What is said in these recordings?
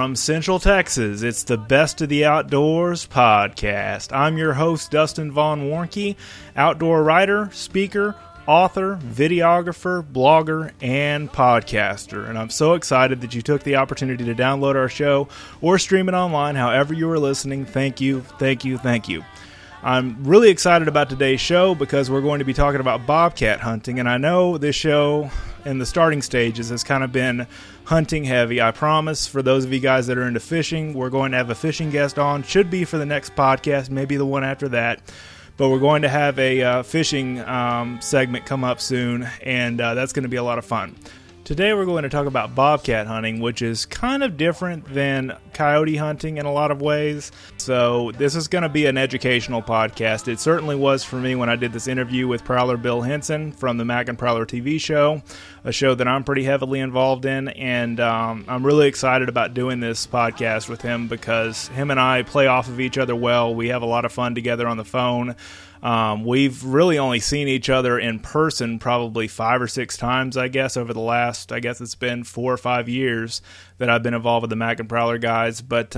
From Central Texas, it's the Best of the Outdoors podcast. I'm your host, Dustin Von Warnke, outdoor writer, speaker, author, videographer, blogger, and podcaster. And I'm so excited that you took the opportunity to download our show or stream it online, however you are listening. Thank you, thank you, thank you. I'm really excited about today's show because we're going to be talking about bobcat hunting, and I know this show in the starting stages has kind of been hunting heavy. I promise for those of you guys that are into fishing, we're going to have a fishing guest on. Should be for the next podcast, maybe the one after that. But we're going to have a fishing segment come up soon, and that's going to be a lot of fun. Today we're going to talk about bobcat hunting, which is kind of different than coyote hunting in a lot of ways. So this is going to be an educational podcast. It certainly was for me when I did this interview with Prowler Bill Henson from the Mac and Prowler TV show, a show that I'm pretty heavily involved in. And I'm really excited about doing this podcast with him because him and I play off of each other well. We have a lot of fun together on the phone. We've really only seen each other in person probably 5 or 6 times, I guess, over the last, it's been 4 or 5 years that I've been involved with the Mac and Prowler guys. But,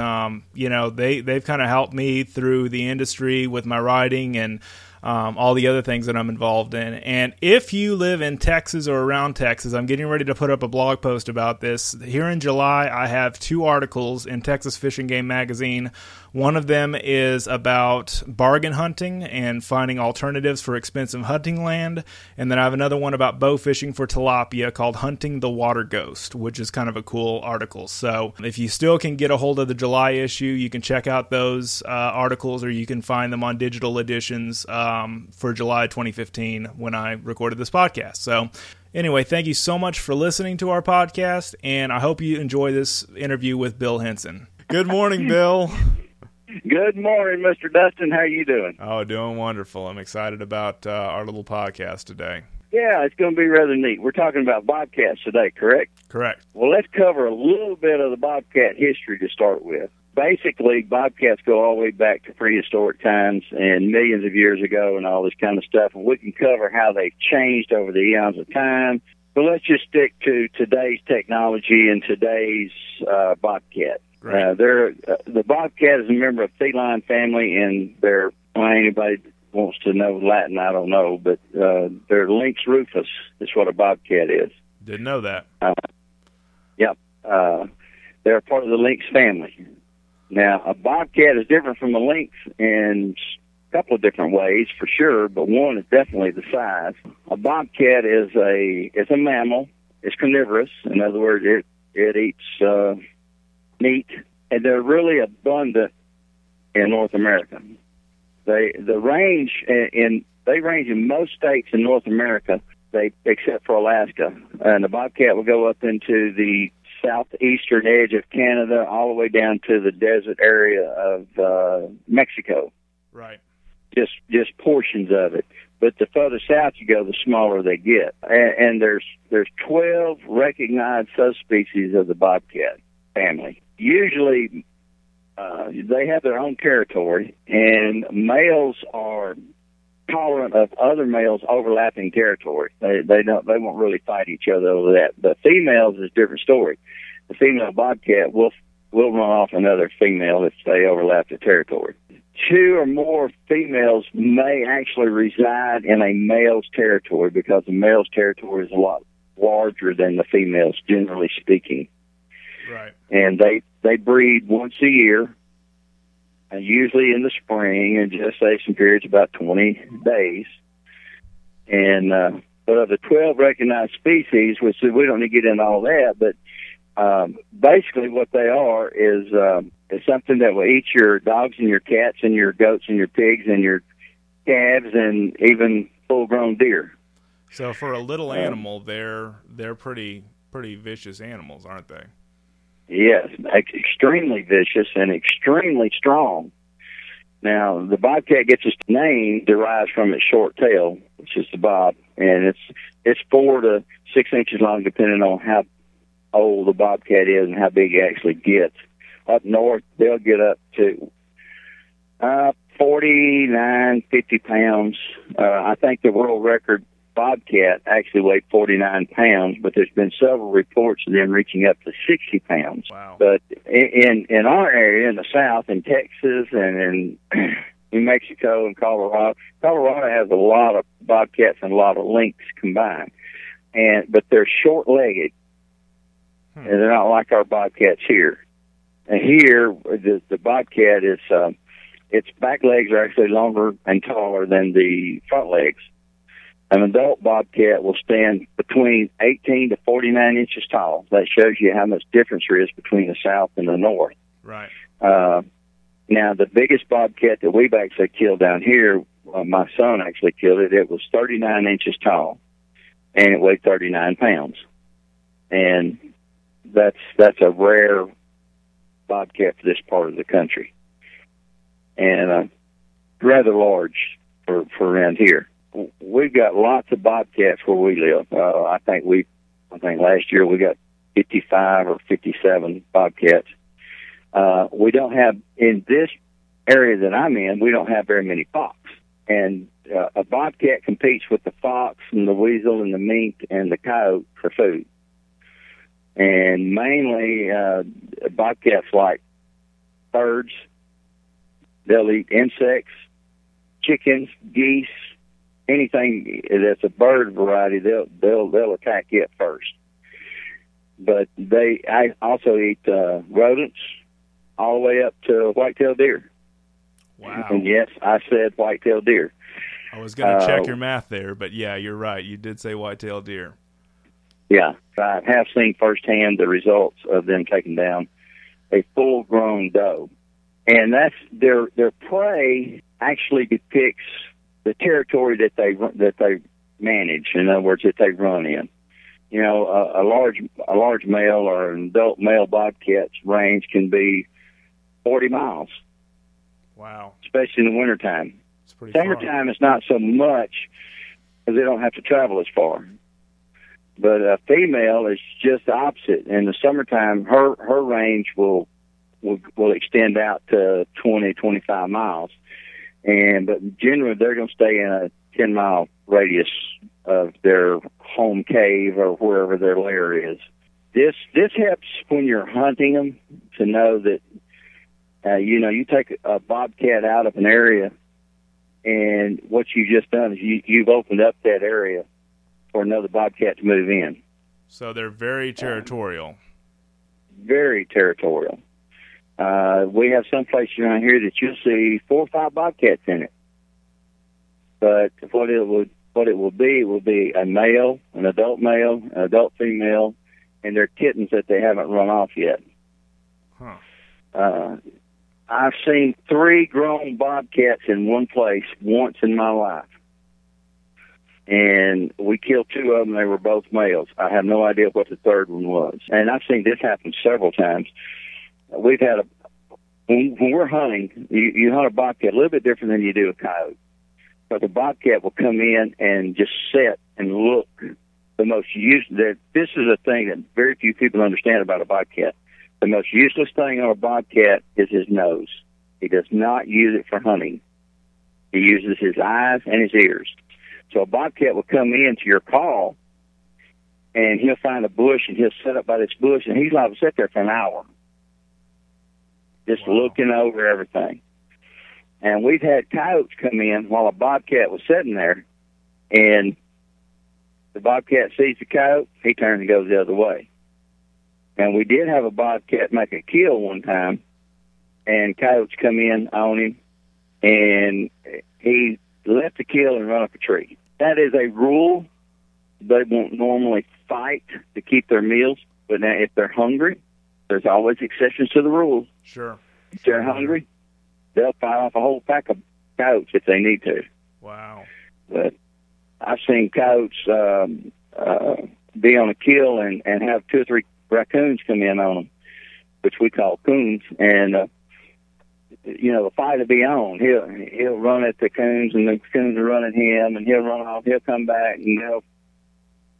you know, they've kind of helped me through the industry with my writing and all the other things that I'm involved in. And if you live in Texas or around Texas, I'm getting ready to put up a blog post about this. Here in July, I have 2 articles in Texas Fishing Game Magazine. One of them is about bargain hunting and finding alternatives for expensive hunting land. And then I have another one about bow fishing for tilapia called Hunting the Water Ghost, which is kind of a cool article. So if you still can get a hold of the July issue, you can check out those articles, or you can find them on digital editions for July 2015 when I recorded this podcast. So anyway, thank you so much for listening to our podcast, and I hope you enjoy this interview with Bill Henson. Good morning, Bill. Good morning, Mr. Dustin. How you doing? Oh, doing wonderful. I'm excited about our little podcast today. Yeah, it's going to be rather neat. We're talking about bobcats today, correct? Correct. Well, let's cover a little bit of the bobcat history to start with. Basically, bobcats go all the way back to prehistoric times and millions of years ago and all this kind of stuff, and we can cover how they've changed over the eons of time. But let's just stick to today's technology and today's bobcat. Right. The bobcat is a member of feline family, and they're, well, anybody wants to know Latin, I don't know, but they're Lynx rufus. That's what a bobcat is. Didn't know that. Yep. They're part of the lynx family. Now, a bobcat is different from a lynx in a couple of different ways, for sure, but one is definitely the size. A bobcat is a mammal. It's carnivorous. In other words, it eats meat, and they're really abundant in North America. They range in most states in North America, except for Alaska. And the bobcat will go up into the southeastern edge of Canada, all the way down to the desert area of Mexico. Right. Just portions of it. But the further south you go, the smaller they get. And there's 12 recognized subspecies of the bobcat family. Usually, they have their own territory, and males are tolerant of other males overlapping territory. They won't really fight each other over that. But females is a different story. The female bobcat will run off another female if they overlap the territory. 2 or more females may actually reside in a male's territory because the male's territory is a lot larger than the female's, generally speaking. Right. And they breed once a year, and usually in the spring, and gestation period's about 20 days. And but of the 12 recognized species, which we don't need to get into all that, but basically what they are is something that will eat your dogs and your cats and your goats and your pigs and your calves and even full-grown deer. So for a little animal, they're pretty vicious animals, aren't they? Yes, extremely vicious and extremely strong. Now, the bobcat gets its name derived from its short tail, which is the bob, and it's 4 to 6 inches long, depending on how old the bobcat is and how big it actually gets. Up north, they'll get up to 49, 50 pounds. I think the world record bobcat actually weighed 49 pounds, but there's been several reports of them reaching up to 60 pounds. Wow. But in our area, in the South, in Texas and in New Mexico and Colorado, Colorado has a lot of bobcats and a lot of lynx combined, but they're short-legged, and they're not like our bobcats here. And here, the bobcat is, its back legs are actually longer and taller than the front legs. An adult bobcat will stand between 18 to 49 inches tall. That shows you how much difference there is between the South and the North. Right. Now, the biggest bobcat that we've actually killed down here, my son actually killed it. It was 39 inches tall, and it weighed 39 pounds. And that's a rare bobcat for this part of the country, and rather large for around here. We've got lots of bobcats where we live. I think last year we got 55 or 57 bobcats. We don't have, in this area that I'm in, we don't have very many fox. And a bobcat competes with the fox and the weasel and the mink and the coyote for food. And mainly, bobcats like birds. They'll eat insects, chickens, geese, anything that's a bird variety. They'll attack it first. But I also eat rodents, all the way up to white-tailed deer. Wow! And yes, I said white-tailed deer. I was going to check your math there, but yeah, you're right. You did say white-tailed deer. Yeah, I have seen firsthand the results of them taking down a full-grown doe, and that's their prey actually depicts the territory that they manage. In other words, that they run in. You know, a large male or an adult male bobcat's range can be 40 miles. Wow! Especially in the wintertime. It's pretty far. Summertime is not so much because they don't have to travel as far. But a female is just the opposite. In the summertime, her range will extend out to 20, 25 miles. But generally, they're going to stay in a 10-mile radius of their home cave or wherever their lair is. This helps when you're hunting them to know that, you take a bobcat out of an area, and what you've just done is you've opened up that area for another bobcat to move in. So they're very territorial. Very territorial. We have some places around here that you'll see 4 or 5 bobcats in it. But what it will be a male, an adult female, and their kittens that they haven't run off yet. Huh. I've seen 3 grown bobcats in one place once in my life. And we killed 2 of them. They were both males. I have no idea what the third one was. And I've seen this happen several times. We've had when we're hunting, you hunt a bobcat a little bit different than you do a coyote. But the bobcat will come in and just sit and look. This is a thing that very few people understand about a bobcat. The most useless thing on a bobcat is his nose. He does not use it for hunting. He uses his eyes and his ears. So a bobcat will come in to your call, and he'll find a bush, and he'll set up by this bush, and he's liable to sit there for an hour, just looking over everything. And we've had coyotes come in while a bobcat was sitting there, and the bobcat sees the coyote, he turns and goes the other way. And we did have a bobcat make a kill one time, and coyotes come in on him, and he left the kill and run up a tree. That is a rule. They won't normally fight to keep their meals, but now if they're hungry, there's always exceptions to the rules. Sure. If they're hungry, they'll fight off a whole pack of coyotes if they need to. Wow. But I've seen coyotes be on a kill and have 2 or 3 raccoons come in on them, which we call coons, and the fight will be on. He'll run at the coons, and the coons will run at him, and he'll run off. He'll come back, and they'll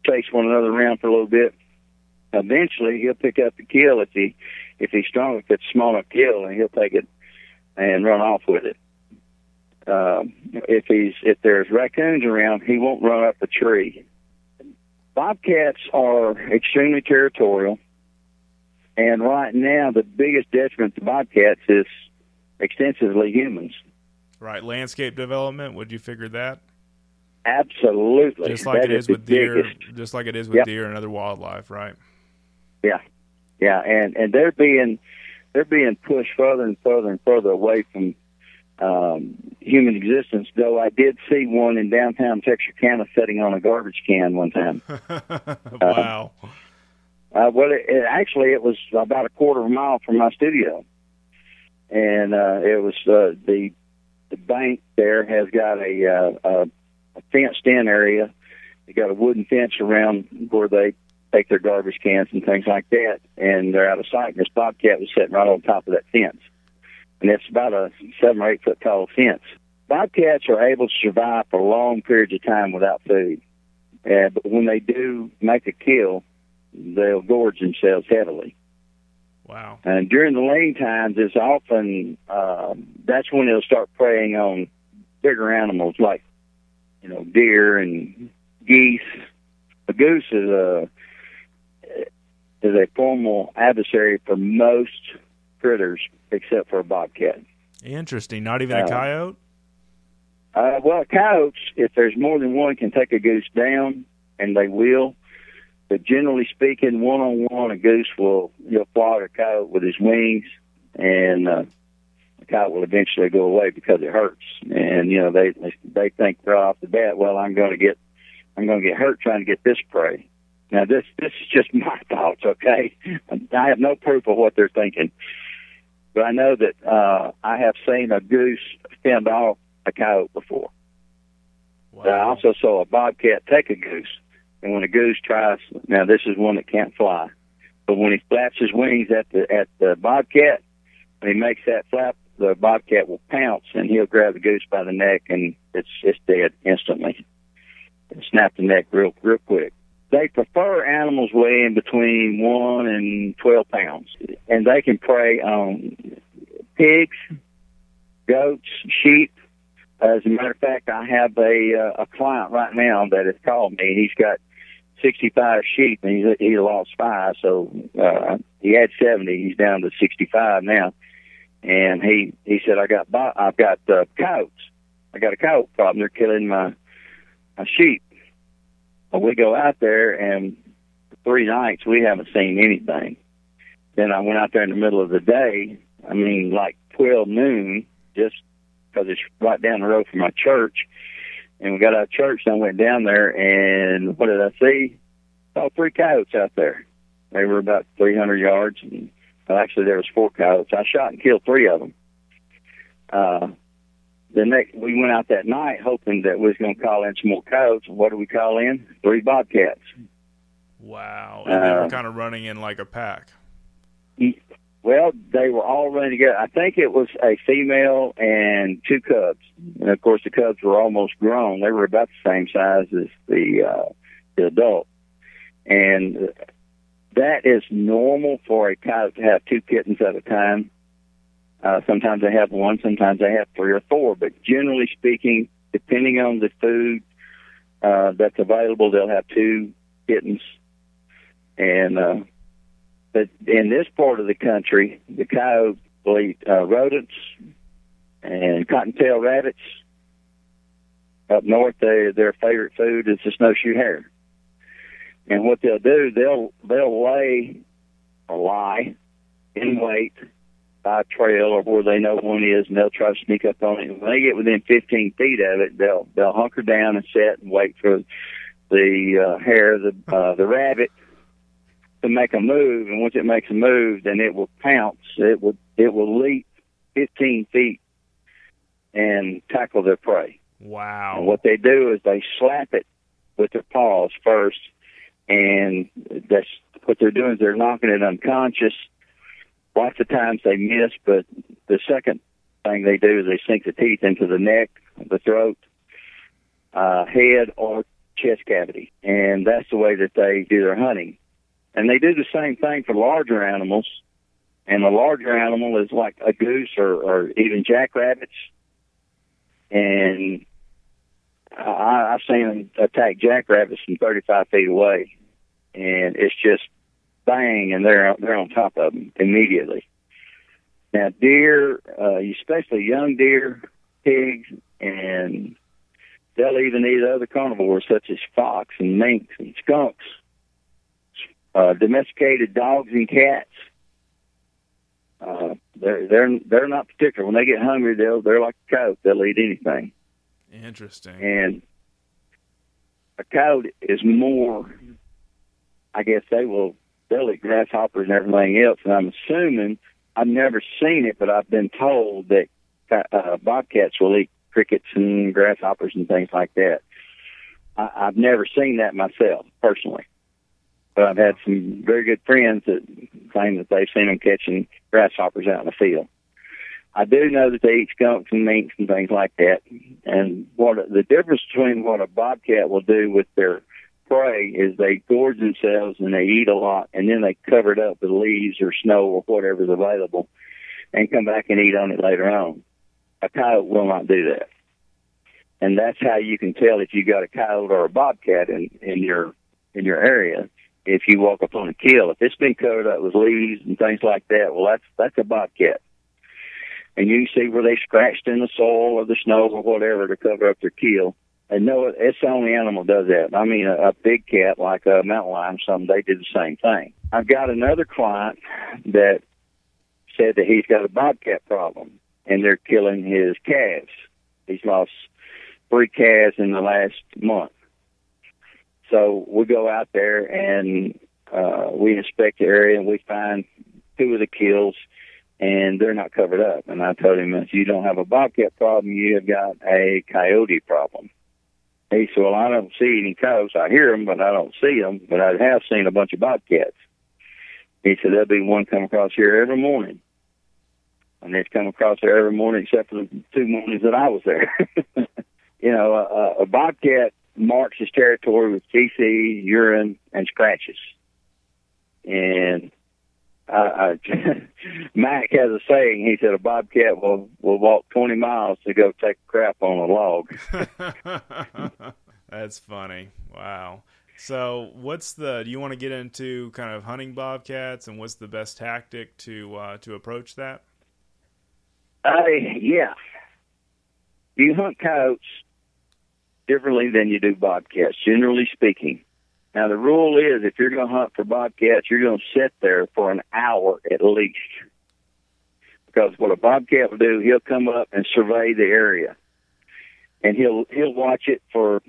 chase one another around for a little bit. Eventually, he'll pick up the kill if he's strong, if it's a smaller kill, and he'll take it and run off with it. if there's raccoons around, he won't run up a tree. Bobcats are extremely territorial, and right now the biggest detriment to bobcats is extensively humans. Right, landscape development, would you figure that? Absolutely. Just like it is with deer, just like it is with deer and other wildlife, right? Yeah. Yeah, and they're being pushed further and further and further away from human existence, though I did see one in downtown Texarkana sitting on a garbage can one time. Wow. Well, it was about a quarter of a mile from my studio. And it was the bank there has got a fenced-in area. They got a wooden fence around where they take their garbage cans and things like that, and they're out of sight. And this bobcat was sitting right on top of that fence, and it's about a 7 or 8 foot tall fence. Bobcats are able to survive for long periods of time without food, but when they do make a kill, they'll gorge themselves heavily. Wow! And during the laying times, it's often that's when they'll start preying on bigger animals like deer and geese. A goose is a formal adversary for most critters, except for a bobcat. Interesting. Not even a coyote? Coyotes, if there's more than one, can take a goose down, and they will. But generally speaking, one-on-one, a goose will flog a coyote with his wings, and the coyote will eventually go away because it hurts. And, they think right off the bat, well, I'm going to get hurt trying to get this prey. Now, this is just my thoughts, okay? I have no proof of what they're thinking. But I know that I have seen a goose fend off a coyote before. Wow. I also saw a bobcat take a goose. And when a goose tries, now this is one that can't fly, but when he flaps his wings at the bobcat, when he makes that flap, the bobcat will pounce, and he'll grab the goose by the neck, and it's dead instantly. And snap the neck real quick. They prefer animals weighing between 1 and 12 pounds, and they can prey on pigs, goats, sheep. As a matter of fact, I have a client right now that has called me. He's got 65 sheep, and he lost 5, so he had 70. He's down to 65 now, and he said, "I've got coyotes. I got a coyote problem. They're killing my sheep." We go out there, and for 3 nights, we haven't seen anything. Then I went out there in the middle of the day, I mean, like 12 noon, just because it's right down the road from my church. And we got out of church, and I went down there, and what did I see? I saw 3 coyotes out there. They were about 300 yards, and actually there was 4 coyotes. I shot and killed 3 of them. We went out that night hoping that we was going to call in some more coyotes. What did we call in? 3 bobcats. Wow. And they were kind of running in like a pack. Well, they were all running together. I think it was a female and 2 cubs. And, of course, the cubs were almost grown. They were about the same size as the adult. And that is normal for a coyote to have 2 kittens at a time. Sometimes they have 1, sometimes they have 3 or 4. But generally speaking, depending on the food that's available, they'll have 2 kittens. And but in this part of the country, the coyote will eat rodents and cottontail rabbits. Up north, their favorite food is the snowshoe hare. And what they'll do, they'll lay or lie in wait by a trail or where they know one is, and they'll try to sneak up on it. And when they get within 15 feet of it, they'll hunker down and sit and wait for the hare, the rabbit, to make a move. And once it makes a move, then it will pounce. It will leap 15 feet and tackle their prey. Wow! And what they do is they slap it with their paws first, and that's what they're doing. They're knocking it unconscious. Lots of times they miss, but the second thing they do is they sink the teeth into the neck, the throat, head, or chest cavity. And that's the way that they do their hunting. And they do the same thing for larger animals. And the larger animal is like a goose or even jackrabbits. and I've seen them attack jackrabbits from 35 feet away, and it's just bang, and they're on top of them immediately. Now, deer, especially young deer, pigs, and they'll even eat other carnivores such as fox and minks and skunks, domesticated dogs and cats. They're not particular. When they get hungry, they're like a coyote. They'll eat anything. Interesting. And a coyote is more, I guess they'll eat grasshoppers and everything else. And I'm assuming, I've never seen it, but I've been told that bobcats will eat crickets and grasshoppers and things like that. I've never seen that myself personally. But I've had some very good friends that claim that they've seen them catching grasshoppers out in the field. I do know that they eat skunks and minks and things like that. And the difference between what a bobcat will do with their prey is they gorge themselves and they eat a lot, and then they cover it up with leaves or snow or whatever's available and come back and eat on it later on. A coyote will not do that. And that's how you can tell if you got a coyote or a bobcat in your area. If you walk up on a kill, if it's been covered up with leaves and things like that, well, that's a bobcat. And you see where they scratched in the soil or the snow or whatever to cover up their kill. And no, it's the only animal does that. I mean, a big cat like a mountain lion or something, they do the same thing. I've got another client that said that he's got a bobcat problem, and they're killing his calves. He's lost 3 calves in the last month. So we go out there and we inspect the area, and we find 2 of the kills, and they're not covered up. And I told him, if you don't have a bobcat problem, you have got a coyote problem. He said, well, I don't see any coyotes. I hear them, but I don't see them. But I have seen a bunch of bobcats. He said, there'll be one come across here every morning. And it's come across there every morning except for the 2 mornings that I was there. You know, a bobcat marks his territory with feces, urine, and scratches. And Mac has a saying. He said a bobcat will walk 20 miles to go take a crap on a log. That's funny. Wow. So do you want to get into kind of hunting bobcats, and what's the best tactic to approach that? Yeah. You hunt coyotes differently than you do bobcats, generally speaking. Now, the rule is if you're going to hunt for bobcats, you're going to sit there for an hour at least. Because what a bobcat will do, he'll come up and survey the area. And he'll watch it for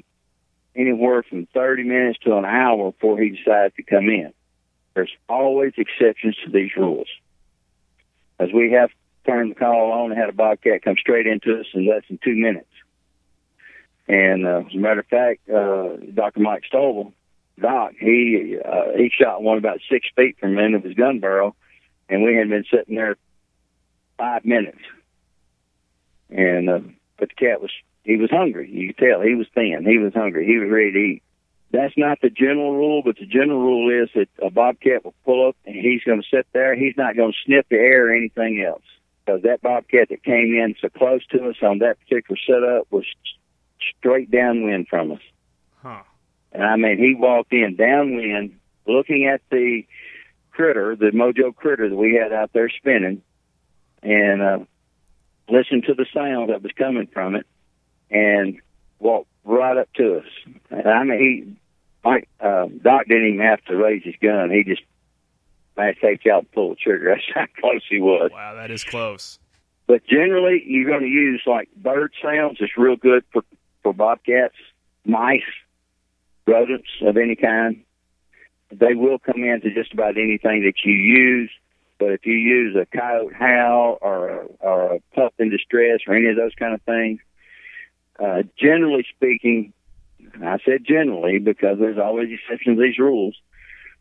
anywhere from 30 minutes to an hour before he decides to come in. There's always exceptions to these rules. As we have turned the call on and had a bobcat come straight into us in less than 2 minutes. And as a matter of fact, Dr. Mike Stobel, Doc, he shot one about 6 feet from the end of his gun barrel, and we had been sitting there 5 minutes. And but the cat was hungry. You could tell he was thin. He was hungry. He was ready to eat. That's not the general rule, but the general rule is that a bobcat will pull up and he's going to sit there. He's not going to sniff the air or anything else, because that bobcat that came in so close to us on that particular setup was straight downwind from us. Huh. And I mean, he walked in downwind, looking at the critter, the Mojo Critter that we had out there spinning, and listened to the sound that was coming from it, and walked right up to us. And I mean, Doc didn't even have to raise his gun. He just mashed out and pulled the trigger. That's how close he was. Wow, that is close. But generally, you're going to use, like, bird sounds. It's real good for bobcats, mice, rodents of any kind. They will come into just about anything that you use, but if you use a coyote howl or a pup in distress or any of those kind of things, generally speaking, and I said generally because there's always exceptions to these rules.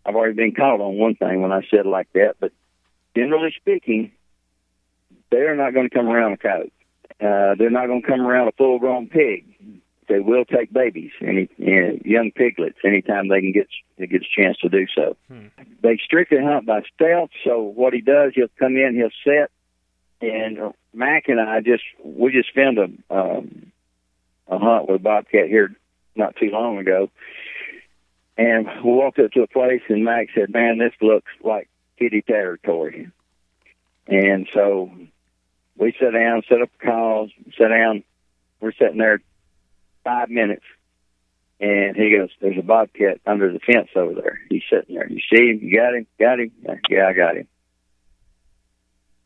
I've already been caught on one thing when I said it like that, but generally speaking, they're not going to come around a coyote. They're not going to come around a full-grown pig. They will take babies, young piglets, anytime they get a chance to do so. Hmm. They strictly hunt by stealth, so what he does, he'll come in, he'll set, and Mac and I we just filmed a a hunt with a bobcat here not too long ago. And we walked up to a place, and Mac said, man, this looks like kitty territory. And so we sat down, set up calls, sat down. We're sitting there 5 minutes, and he goes, there's a bobcat under the fence over there. He's sitting there. You see him? You got him? Got him? Yeah, I got him.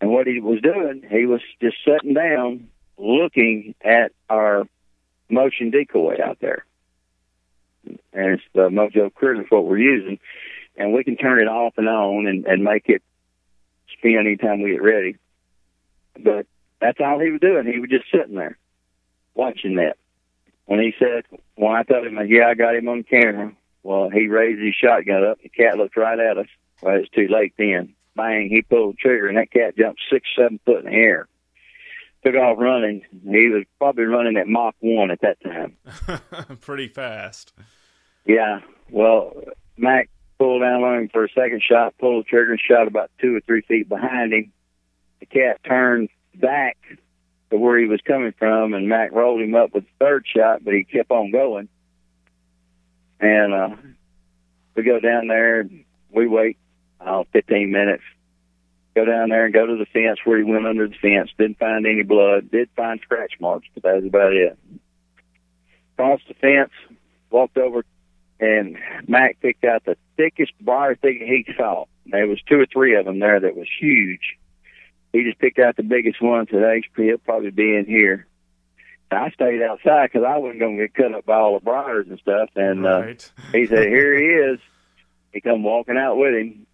And what he was doing, he was just sitting down looking at our motion decoy out there. And it's the Mojo Cruiser is what we're using. And we can turn it off and on and make it spin anytime we get ready. But that's all he was doing. He was just sitting there watching that. When he said, when I told him, yeah, I got him on camera, well, he raised his shotgun up. The cat looked right at us. Well, it's too late then. Bang, he pulled the trigger, and that cat jumped 6, 7 foot in the air. Took off running. He was probably running at Mach 1 at that time. Pretty fast. Yeah. Well, Mac pulled down on him for a second shot, pulled the trigger, and shot about 2 or 3 feet behind him. The cat turned back to where he was coming from, and Mac rolled him up with the third shot, but he kept on going. And we go down there, and we wait 15 minutes. Go down there and go to the fence where he went under the fence. Didn't find any blood. Did find scratch marks, but that was about it. Crossed the fence, walked over, and Mac picked out the thickest briar thicket he saw. There was 2 or 3 of them there that was huge. He just picked out the biggest one today. He'll probably be in here. And I stayed outside because I wasn't going to get cut up by all the briars and stuff. And right. He said, here he is. He come walking out with him.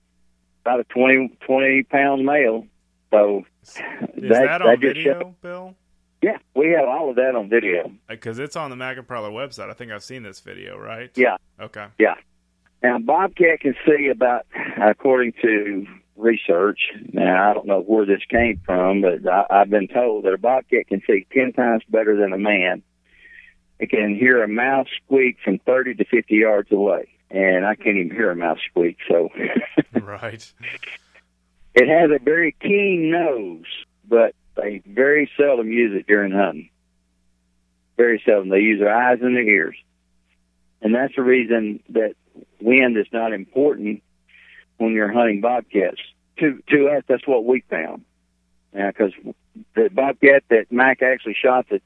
About a 20-pound male. So is that on video, Bill? Yeah, we have all of that on video. Because it's on the Mac and Prowler website. I think I've seen this video, right? Yeah. Okay. Yeah. Now, bobcat can see about, according to research, now I don't know where this came from, but I've been told that a bobcat can see 10 times better than a man. It can hear a mouse squeak from 30 to 50 yards away. And I can't even hear a mouse squeak, so. Right. It has a very keen nose, but they very seldom use it during hunting. Very seldom. They use their eyes and their ears. And that's the reason that wind is not important when you're hunting bobcats. To us, that's what we found. Because the bobcat that Mike actually shot that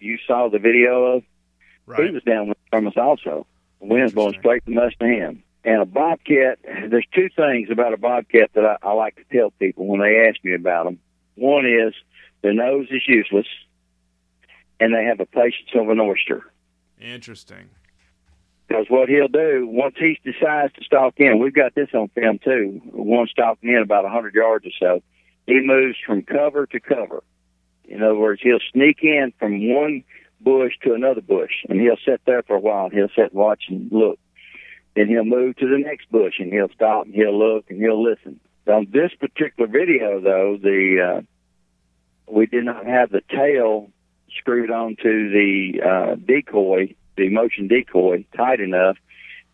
you saw the video of, right, he was down from us also. The wind's blowing straight from us to him. And a bobcat, there's 2 things about a bobcat that I like to tell people when they ask me about them. One is the nose is useless, and they have the patience of an oyster. Interesting. Because what he'll do, once he decides to stalk in, we've got this on film too, one stalking in about 100 yards or so, he moves from cover to cover. In other words, he'll sneak in from one bush to another bush, and he'll sit there for a while, and he'll sit and watch and look. Then he'll move to the next bush, and he'll stop, and he'll look, and he'll listen. On this particular video, though, we did not have the tail screwed onto the decoy, the motion decoy, tight enough,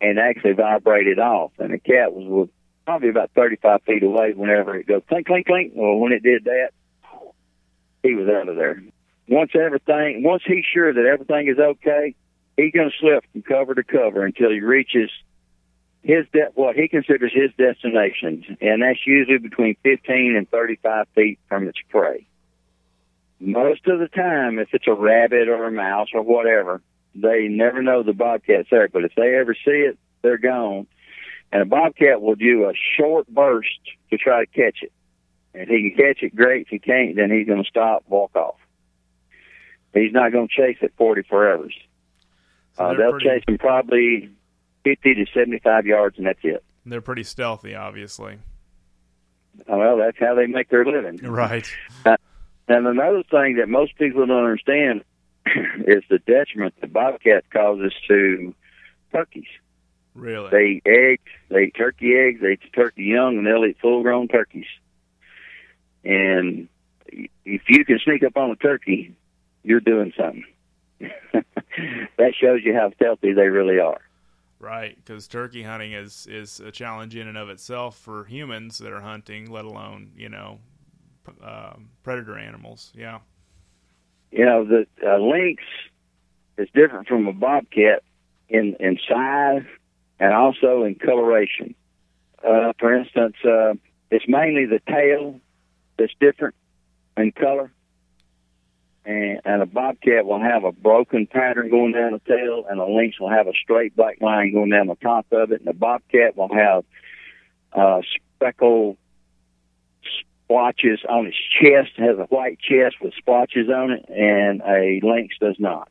and actually vibrated off. And the cat was probably about 35 feet away whenever it goes clink, clink, clink. Well, when it did that, he was out of there. Once he's sure that everything is okay, he's going to slip from cover to cover until he reaches what he considers his destination, and that's usually between 15 and 35 feet from its prey. Most of the time, if it's a rabbit or a mouse or whatever, they never know the bobcat's there, but if they ever see it, they're gone. And a bobcat will do a short burst to try to catch it. If he can catch it, great. If he can't, then he's going to stop, walk off. He's not going to chase at 40 forevers. So they'll chase him probably 50 to 75 yards, and that's it. They're pretty stealthy, obviously. Well, that's how they make their living. Right. And another thing that most people don't understand is the detriment the bobcat causes to turkeys. Really? They eat turkey eggs, they eat turkey young, and they'll eat full-grown turkeys. And if you can sneak up on a turkey, you're doing something. That shows you how stealthy they really are. Right, because turkey hunting is a challenge in and of itself for humans that are hunting, let alone, predator animals. Yeah. You know, the lynx is different from a bobcat in size and also in coloration. For instance, it's mainly the tail that's different in color, and a bobcat will have a broken pattern going down the tail, and a lynx will have a straight black line going down the top of it, and the bobcat will have speckled splotches on its chest, has a white chest with splotches on it, and a lynx does not.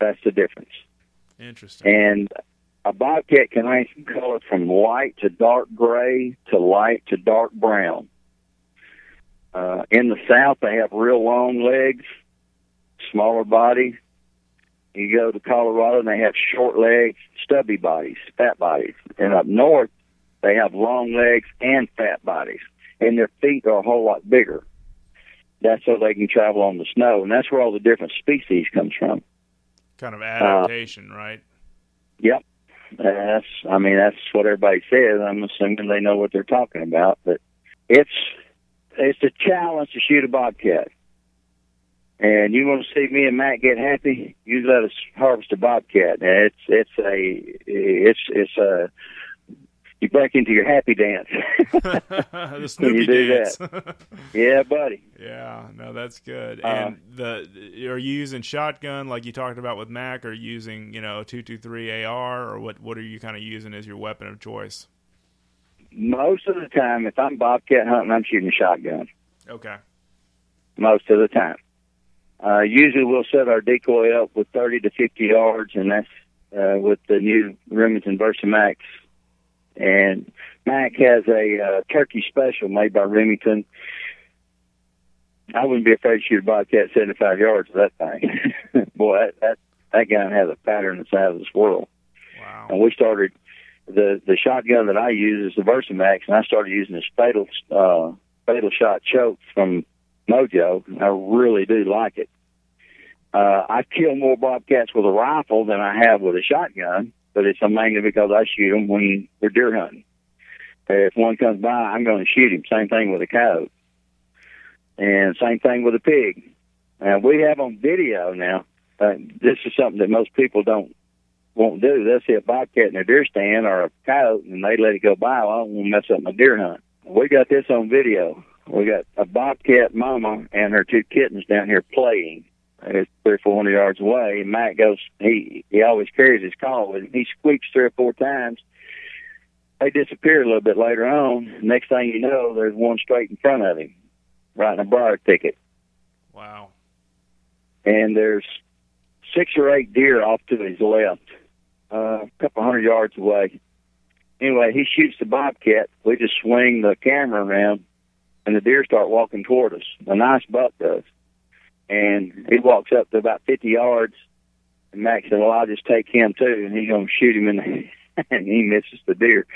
That's the difference. Interesting. And a bobcat can range in color from light to dark gray to light to dark brown. In the South, they have real long legs, smaller body. You go to Colorado, and they have short legs, stubby bodies, fat bodies. And up north, they have long legs and fat bodies, and their feet are a whole lot bigger. That's so they can travel on the snow, and that's where all the different species comes from. Kind of adaptation, right? Yep. That's what everybody says. I'm assuming they know what they're talking about, but it's a challenge to shoot a bobcat. And you want to see me and Matt get happy? You let us harvest a bobcat. And it's you break into your happy dance. The Snoopy dance. Yeah, buddy. Yeah, no, that's good. And are you using shotgun like you talked about with Mac, or using 223 AR, or what are you kind of using as your weapon of choice? Most of the time, if I'm bobcat hunting, I'm shooting shotgun. Okay. Most of the time. Usually we'll set our decoy up with 30 to 50 yards, and that's with the new Remington Versa Max. And Mac has a turkey special made by Remington. I wouldn't be afraid to shoot a bobcat 75 yards of that thing. Boy, that gun has a pattern that's out of this world. Wow. And we started, the shotgun that I use is the Versamax, and I started using this Fatal Shot Choke from Mojo, and I really do like it. I kill more bobcats with a rifle than I have with a shotgun, but it's mainly because I shoot them when we're deer hunting. If one comes by, I'm going to shoot him. Same thing with a coyote. And same thing with a pig. And we have on video now, this is something that most people won't do. They'll see a bobcat in a deer stand or a coyote, and they let it go by. Well, I don't want to mess up my deer hunt. We got this on video. We got a bobcat mama and her two kittens down here playing. It's 300 or 400 yards away, and Matt goes, he always carries his call with him. He squeaks 3 or 4 times. They disappear a little bit later on. Next thing you know, there's one straight in front of him, right in a briar thicket. Wow. And there's 6 or 8 deer off to his left, a couple hundred yards away. Anyway, he shoots the bobcat. We just swing the camera around, and the deer start walking toward us. A nice buck does. And he walks up to about 50 yards, and Max said, well, I'll just take him, too, and he's going to shoot him in the head. And he misses the deer.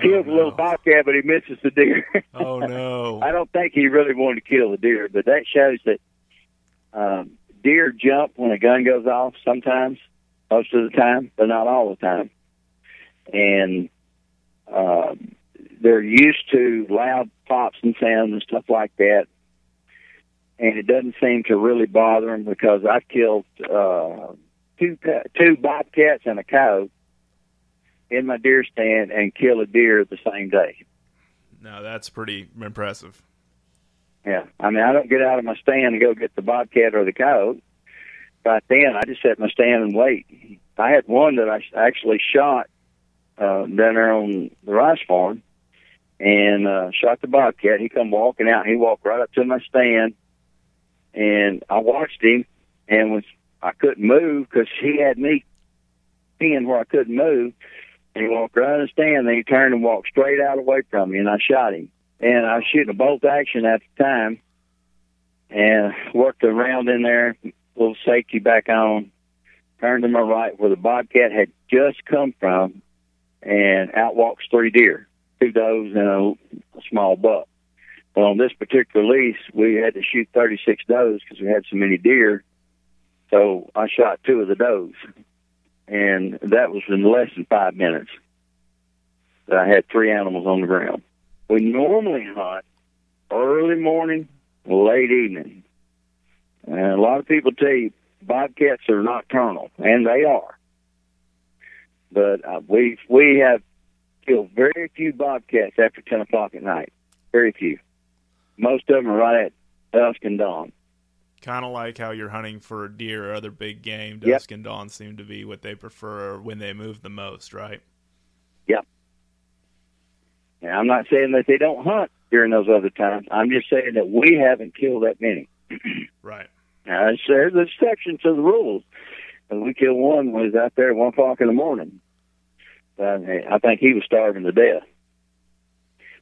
Kills a little bobcat, but he misses the deer. Oh, no. I don't think he really wanted to kill the deer, but that shows that deer jump when a gun goes off sometimes, most of the time, but not all the time. And they're used to loud pops and sounds and stuff like that. And it doesn't seem to really bother them, because I've killed two bobcats and a coyote in my deer stand and kill a deer the same day. No, that's pretty impressive. Yeah. I don't get out of my stand and go get the bobcat or the coyote. Right then, I just set my stand and wait. I had one that I actually shot down there on the rice farm, and shot the bobcat. He come walking out. He walked right up to my stand. And I watched him, and I couldn't move because he had me pinned where I couldn't move. And he walked right on the stand, then he turned and walked straight out away from me, and I shot him. And I was shooting a bolt action at the time, and worked a round in there, little safety back on, turned to my right where the bobcat had just come from, and out walks 3 deer, 2 does and a small buck. Well, on this particular lease, we had to shoot 36 does because we had so many deer. So I shot 2 of the does, and that was in less than 5 minutes. So I had 3 animals on the ground. We normally hunt early morning, late evening. And a lot of people tell you bobcats are nocturnal, and they are. But we have killed very few bobcats after 10 o'clock at night. Very few. Most of them are right at dusk and dawn. Kind of like how you're hunting for deer or other big game. Dusk and dawn seem to be what they prefer when they move the most, right? Yep. Now, I'm not saying that they don't hunt during those other times. I'm just saying that we haven't killed that many. Right. Now, there's an exception to the rules. And we killed one when he was out there at 1 o'clock in the morning. I think he was starving to death.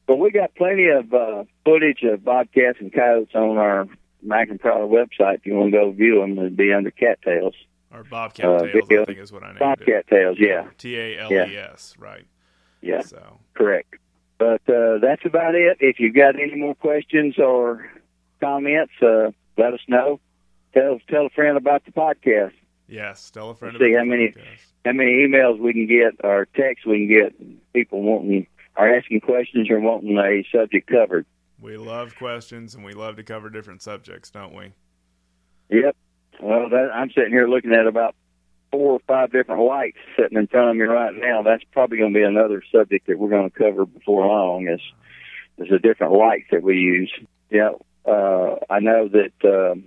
But we got plenty of footage of bobcats and coyotes on our Mac and Prowler website. If you want to go view them, it'd be under cattails. Or bobcat tails, I think is what I named Bobcat tails, yeah. T-A-L-E-S, right. Yeah, so. Correct. But that's about it. If you've got any more questions or comments, let us know. Tell a friend about the podcast. Yes, tell a friend about the podcast. See how many emails we can get or texts we can get. People wanting or asking questions or wanting a subject covered. We love questions, and we love to cover different subjects, don't we? Yep. Well, I'm sitting here looking at about 4 or 5 different lights sitting in front of me right now. That's probably going to be another subject that we're going to cover before long is the different lights that we use. Yeah, I know that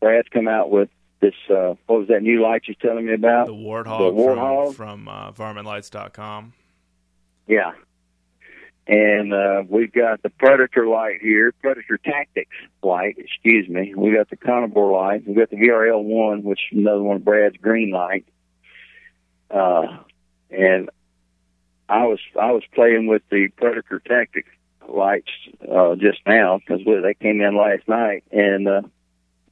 Brad's come out with this, what was that new light you're telling me about? The Warthog, from varmintlights.com. Yeah. And we've got the Predator light here, Predator Tactics light, excuse me. We've got the Conibor light. We've got the VRL1, which is another one of Brad's green light. And I was playing with the Predator Tactics lights just now because they came in last night and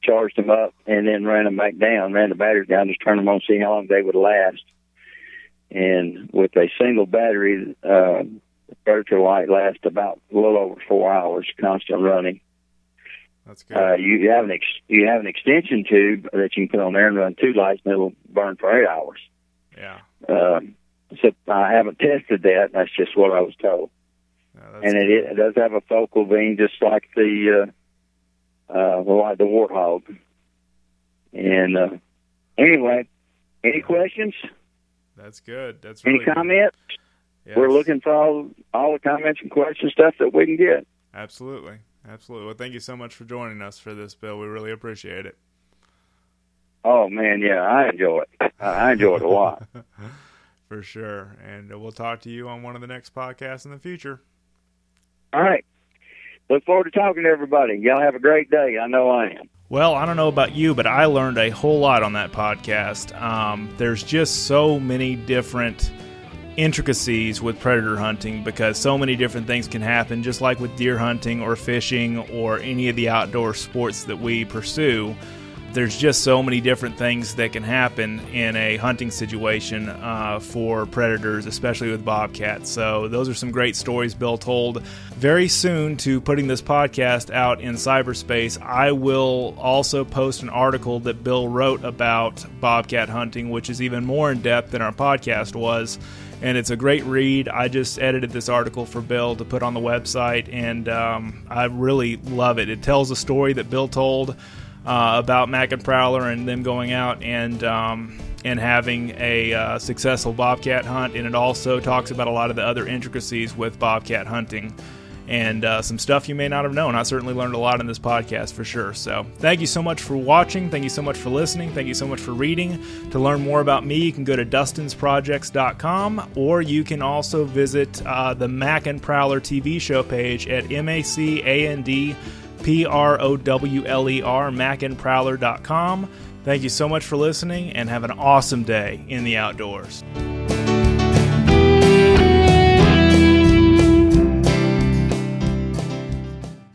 charged them up and then ran them back down, ran the batteries down, just turned them on, see how long they would last. And with a single battery, the Predator light lasts about a little over 4 hours, constant running. That's good. You have an extension tube that you can put on there and run 2 lights, and it'll burn for 8 hours. Yeah. So I haven't tested that. That's just what I was told. No, and it does have a focal beam, just like the Warthog. And anyway, any questions? That's good. That's really any comments? Good. Yes. We're looking for all the comments and questions, stuff that we can get. Absolutely. Absolutely. Well, thank you so much for joining us for this, Bill. We really appreciate it. Oh, man, yeah, I enjoy it. I enjoy it a lot. For sure. And we'll talk to you on one of the next podcasts in the future. All right. Look forward to talking to everybody. Y'all have a great day. I know I am. Well, I don't know about you, but I learned a whole lot on that podcast. There's just so many different intricacies with predator hunting because so many different things can happen, just like with deer hunting or fishing or any of the outdoor sports that we pursue. There's just so many different things that can happen in a hunting situation for predators, especially with bobcats. So those are some great stories Bill told. Very soon to putting this podcast out in cyberspace, I will also post an article that Bill wrote about bobcat hunting, which is even more in depth than our podcast was. And it's a great read. I just edited this article for Bill to put on the website, and I really love it. It tells a story that Bill told about Mac and Prowler and them going out and having a successful bobcat hunt. And it also talks about a lot of the other intricacies with bobcat hunting and some stuff you may not have known. I certainly learned a lot in this podcast for sure. So thank you so much for watching. Thank you so much for listening. Thank you so much for reading. To learn more about me, you can go to dustinsprojects.com, or you can also visit the Mac and Prowler TV show page at MacandProwler, macandprowler.com. Thank you so much for listening, and have an awesome day in the outdoors.